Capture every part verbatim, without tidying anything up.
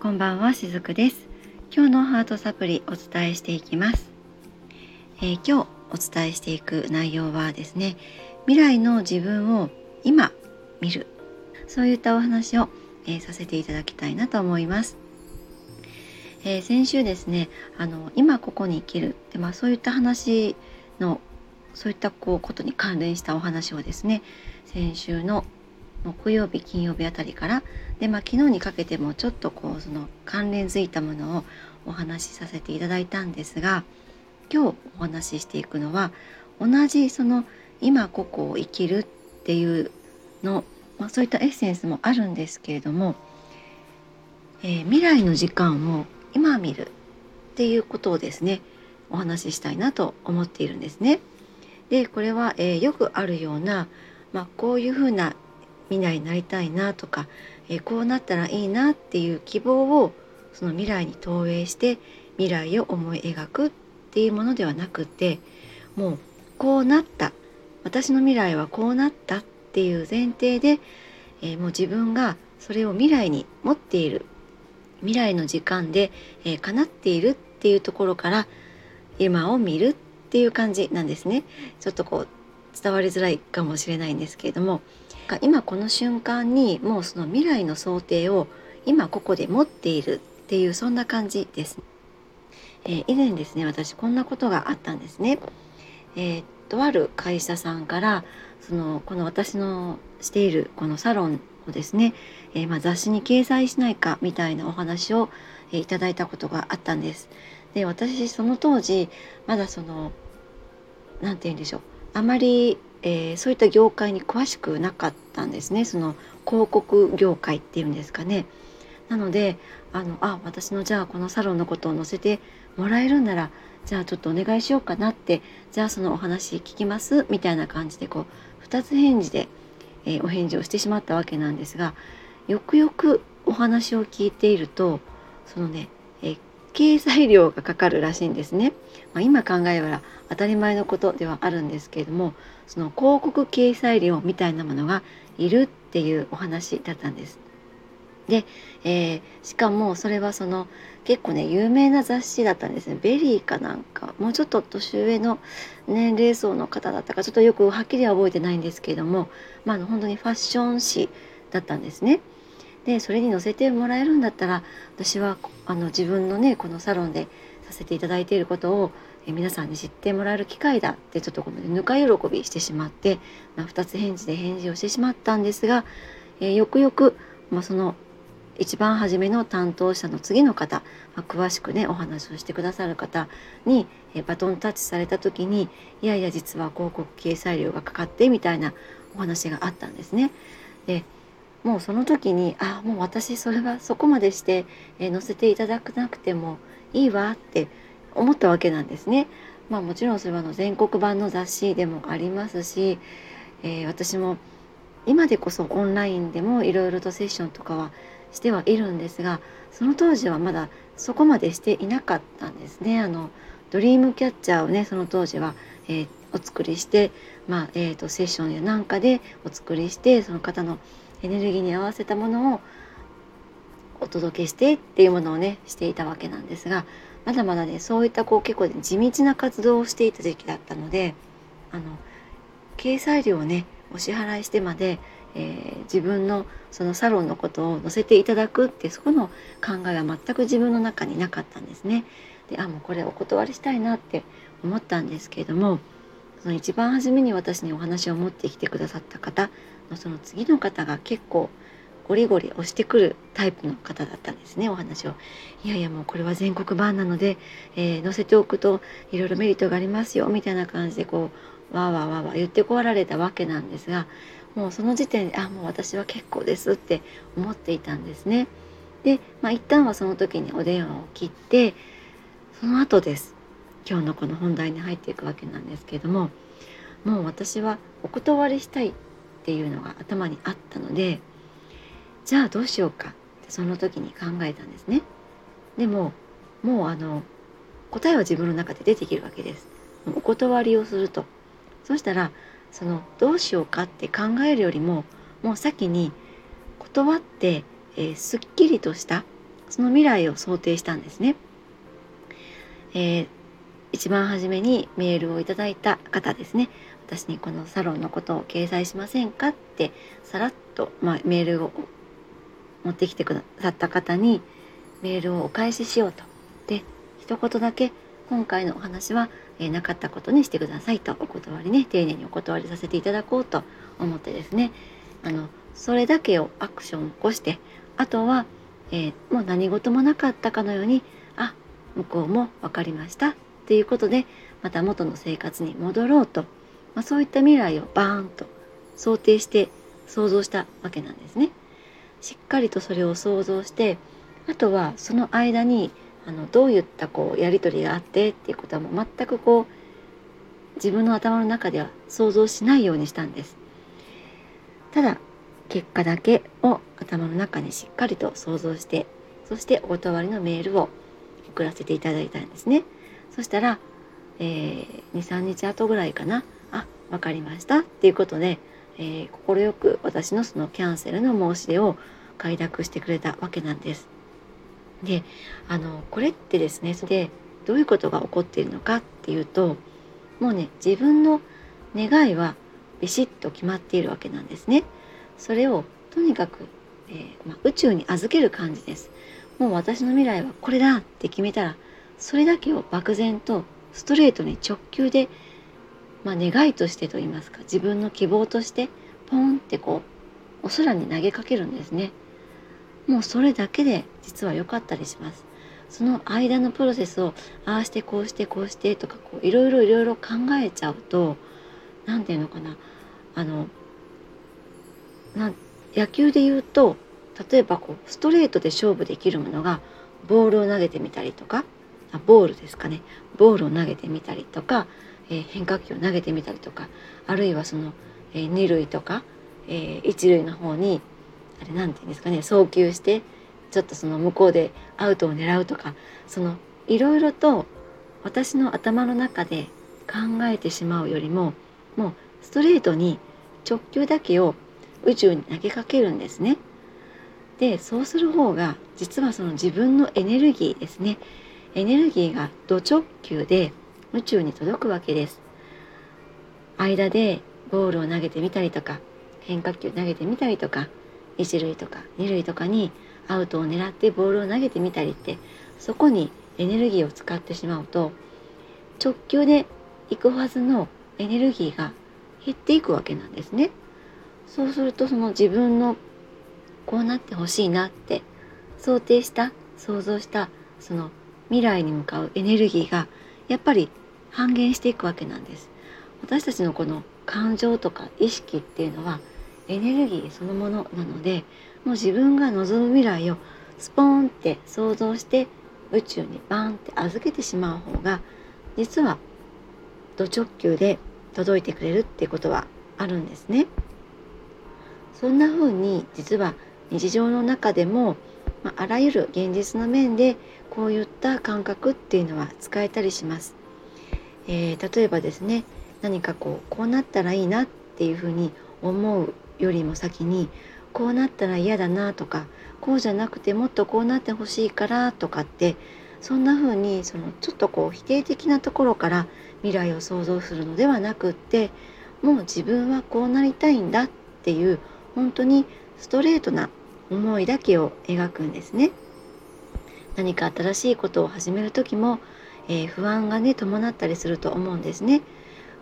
こんばんは、しずくです。今日のハートサプリお伝えしていきます。えー、今日お伝えしていく内容はですね、未来の自分を今見る、そういったお話を、えー、させていただきたいなと思います。えー、先週ですね、あの今ここに生きるって、まあ、そういった話のそういったこうことに関連したお話をですね、先週の木曜日金曜日あたりからで、まあ、昨日にかけてもちょっとこうその関連づいたものをお話しさせていただいたんですが、今日お話ししていくのは同じその今ここを生きるっていうの、まあ、そういったエッセンスもあるんですけれども、えー、未来の時間を今見るっていうことをですね、お話ししたいなと思っているんですね。で、これは、えー、よくあるような、まあ、こういうふうな未来になりたいなとか、えー、こうなったらいいなっていう希望をその未来に投影して未来を思い描くっていうものではなくて、もうこうなった、私の未来はこうなったっていう前提で、えー、もう自分がそれを未来に持っている、未来の時間で、えー、叶っているっていうところから今を見るっていう感じなんですね。ちょっとこう伝わりづらいかもしれないんですけれども、今この瞬間にもうその未来の想定を今ここで持っているっていう、そんな感じです。えー、以前ですね、私こんなことがあったんですね。えー、とある会社さんからそのこの私のしているこのサロンをですね、えー、まあ雑誌に掲載しないかみたいなお話を、えー、いただいたことがあったんです。で、私その当時まだそのなんて言うんでしょう、あまり、えー、そういった業界に詳しくなかったんですね。その広告業界っていうんですかね。なのであのあ私のじゃあこのサロンのことを載せてもらえるんなら、じゃあちょっとお願いしようかなって、じゃあそのお話聞きますみたいな感じでこうふたつ返事で、えー、お返事をしてしまったわけなんですが、よくよくお話を聞いているとそのね、えー、掲載料がかかるらしいんですね。まあ、今考えれば当たり前のことではあるんですけれども、その広告掲載料みたいなものがいるっていうお話だったんです。で、えー、しかもそれはその結構ね有名な雑誌だったんですね。ベリーかなんか、もうちょっと年上の年齢層の方だったか、ちょっとよくはっきりは覚えてないんですけれども、まあ、本当にファッション誌だったんですね。で、それに載せてもらえるんだったら、私はあの自分のねこのサロンでさせていただいていることをえ皆さんに知ってもらえる機会だって、ちょっとこのぬか喜びしてしまって、まあ、ふたつ返事で返事をしてしまったんですが、えー、よくよく、まあ、その一番初めの担当者の次の方、まあ、詳しくねお話をしてくださる方にバトンタッチされた時に、いやいや実は広告掲載料がかかってみたいなお話があったんですね。で、もうその時にあもう私それはそこまでして、えー、載せていただかなくてもいいわって思ったわけなんですね。まあ、もちろんそれはの全国版の雑誌でもありますし、えー、私も今でこそオンラインでもいろいろとセッションとかはしてはいるんですが、その当時はまだそこまでしていなかったんですね。あのドリームキャッチャーをねその当時は、えー、お作りして、まあえー、とセッションやなんかでお作りして、その方のエネルギーに合わせたものをお届けしてっていうものをねしていたわけなんですが、まだまだねそういったこう結構、ね、地道な活動をしていた時期だったので、あの掲載料をねお支払いしてまで、えー、自分のそのサロンのことを載せていただくって、そこの考えは全く自分の中になかったんですね。で、あもうこれお断りしたいなって思ったんですけれども、その一番初めに私にお話を持ってきてくださった方のその次の方が結構ゴリゴリ押してくるタイプの方だったんですね。お話をいやいやもうこれは全国版なので、えー、載せておくといろいろメリットがありますよみたいな感じでこうわーわーわーわー言ってこられたわけなんですが、もうその時点であもう私は結構ですって思っていたんですね。で、まあ、一旦はその時にお電話を切って、その後です今日のこの本題に入っていくわけなんですけれども、もう私はお断りしたいっていうのが頭にあったので、じゃあどうしようかってその時に考えたんですね。でももうあの答えは自分の中で出てきるわけです。お断りをすると、そうしたらそのどうしようかって考えるよりも、もう先に断って、えー、すっきりとしたその未来を想定したんですね。えー、一番初めにメールをいただいた方ですね、私にこのサロンのことを掲載しませんかってさらっと、まあ、メールを持ってきてくださった方にメールをお返ししようと、で一言だけ今回のお話は、えー、なかったことにしてくださいとお断りね、丁寧にお断りさせていただこうと思ってですね、あのそれだけをアクションを起こして、あとは、えー、もう何事もなかったかのように、あ、向こうも分かりましたということでまた元の生活に戻ろうと、まあ、そういった未来をバーンと想定して想像したわけなんですね。しっかりとそれを想像して、あとはその間にあのどういったこうやり取りがあってっていうことはもう全くこう自分の頭の中では想像しないようにしたんです。ただ結果だけを頭の中にしっかりと想像して、そしてお断りのメールを送らせていただいたんですね。そしたら、えー、にさんにち後ぐらいかな、あ、わかりましたっていうことで、えー、心よく私のそのキャンセルの申し出を快諾してくれたわけなんです。で、あのこれってですね、でどういうことが起こっているのかっていうと、もうね、自分の願いはビシッと決まっているわけなんですね。それをとにかく、えーまあ、宇宙に預ける感じです。もう私の未来はこれだって決めたら、それだけを漠然とストレートに直球で、まあ、願いとしてと言いますか、自分の希望としてポンってこうお空に投げかけるんですね。もうそれだけで実は良かったりします。その間のプロセスをああしてこうしてこうしてとか、こういろいろいろいろ考えちゃうと、なんていうのかな、あのな野球で言うと、例えばこうストレートで勝負できるものがボールを投げてみたりとか、あボールですかね、ボールを投げてみたりとか、えー、変化球を投げてみたりとか、あるいはその、えー、に塁とか、えー、いち塁の方にあれなんていうんですかね、送球してちょっとその向こうでアウトを狙うとか、そのいろいろと私の頭の中で考えてしまうよりも、もうストレートに直球だけを宇宙に投げかけるんですね。で、そうする方が実はその自分のエネルギーですね、エネルギーがド直球で宇宙に届くわけです。間でボールを投げてみたりとか、変化球投げてみたりとか、いち塁とかに塁とかにアウトを狙ってボールを投げてみたりって、そこにエネルギーを使ってしまうと、直球で行くはずのエネルギーが減っていくわけなんですね。そうすると、その自分のこうなってほしいなって想定した想像したその未来に向かうエネルギーがやっぱり半減していくわけなんです。私たちのこの感情とか意識っていうのはエネルギーそのものなので、もう自分が望む未来をスポーンって想像して宇宙にバーンって預けてしまう方が、実はド直球で届いてくれるっていうことはあるんですね。そんな風に実は日常の中でも、まあ、あらゆる現実の面でこういった感覚っていうのは使えたりします。えー、例えばですね、何かこうこうなったらいいなっていうふうに思うよりも先に、こうなったら嫌だなとか、こうじゃなくてもっとこうなってほしいからとかって、そんなふうにそのちょっとこう否定的なところから未来を想像するのではなくって、もう自分はこうなりたいんだっていう本当にストレートな思いだけを描くんですね。何か新しいことを始める時も、えー、不安がね伴ったりすると思うんですね。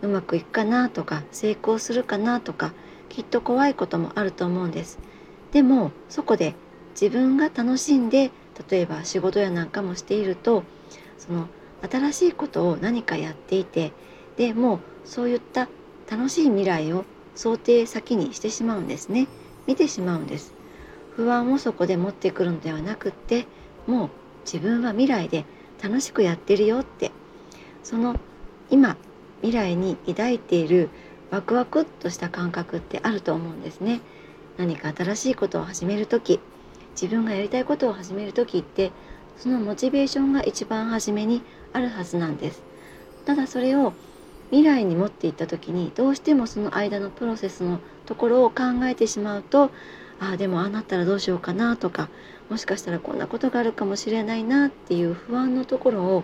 うまくいくかなとか、成功するかなとか、きっと怖いこともあると思うんです。でもそこで自分が楽しんで、例えば仕事やなんかもしていると、その新しいことを何かやっていて、でもうそういった楽しい未来を想定先にしてしまうんですね。見てしまうんです。不安をそこで持ってくるのではなくって、もう自分は未来で楽しくやってるよって、その今未来に抱いているワクワクっとした感覚ってあると思うんですね。何か新しいことを始めるとき、自分がやりたいことを始めるときって、そのモチベーションが一番初めにあるはずなんです。ただそれを未来に持っていったときに、どうしてもその間のプロセスのところを考えてしまうと、ああでもああなったらどうしようかなとか、もしかしたらこんなことがあるかもしれないなっていう不安のところを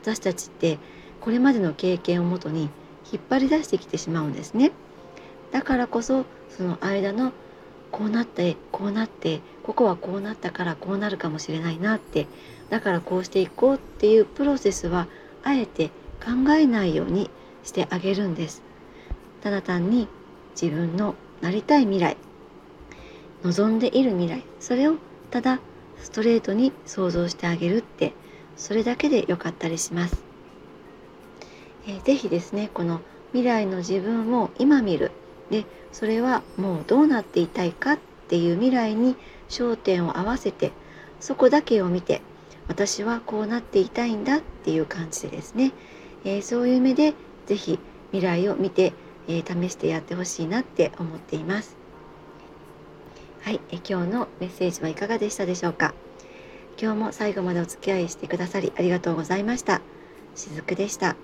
私たちってこれまでの経験をもとに引っ張り出してきてしまうんですね。だからこそその間のこうなってこうなってここはこうなったからこうなるかもしれないなって、だからこうしていこうっていうプロセスはあえて考えないようにしてあげるんです。ただ単に自分のなりたい未来、望んでいる未来、それをただストレートに想像してあげるって、それだけでよかったりします。えー、ぜひですね、この未来の自分を今見る、でそれはもうどうなっていたいかっていう未来に焦点を合わせて、そこだけを見て私はこうなっていたいんだっていう感じでですね、えー、そういう目でぜひ未来を見て、えー、試してやってほしいなって思っています。はい、え今日のメッセージはいかがでしたでしょうか。今日も最後までお付き合いしてくださりありがとうございました。しずくでした。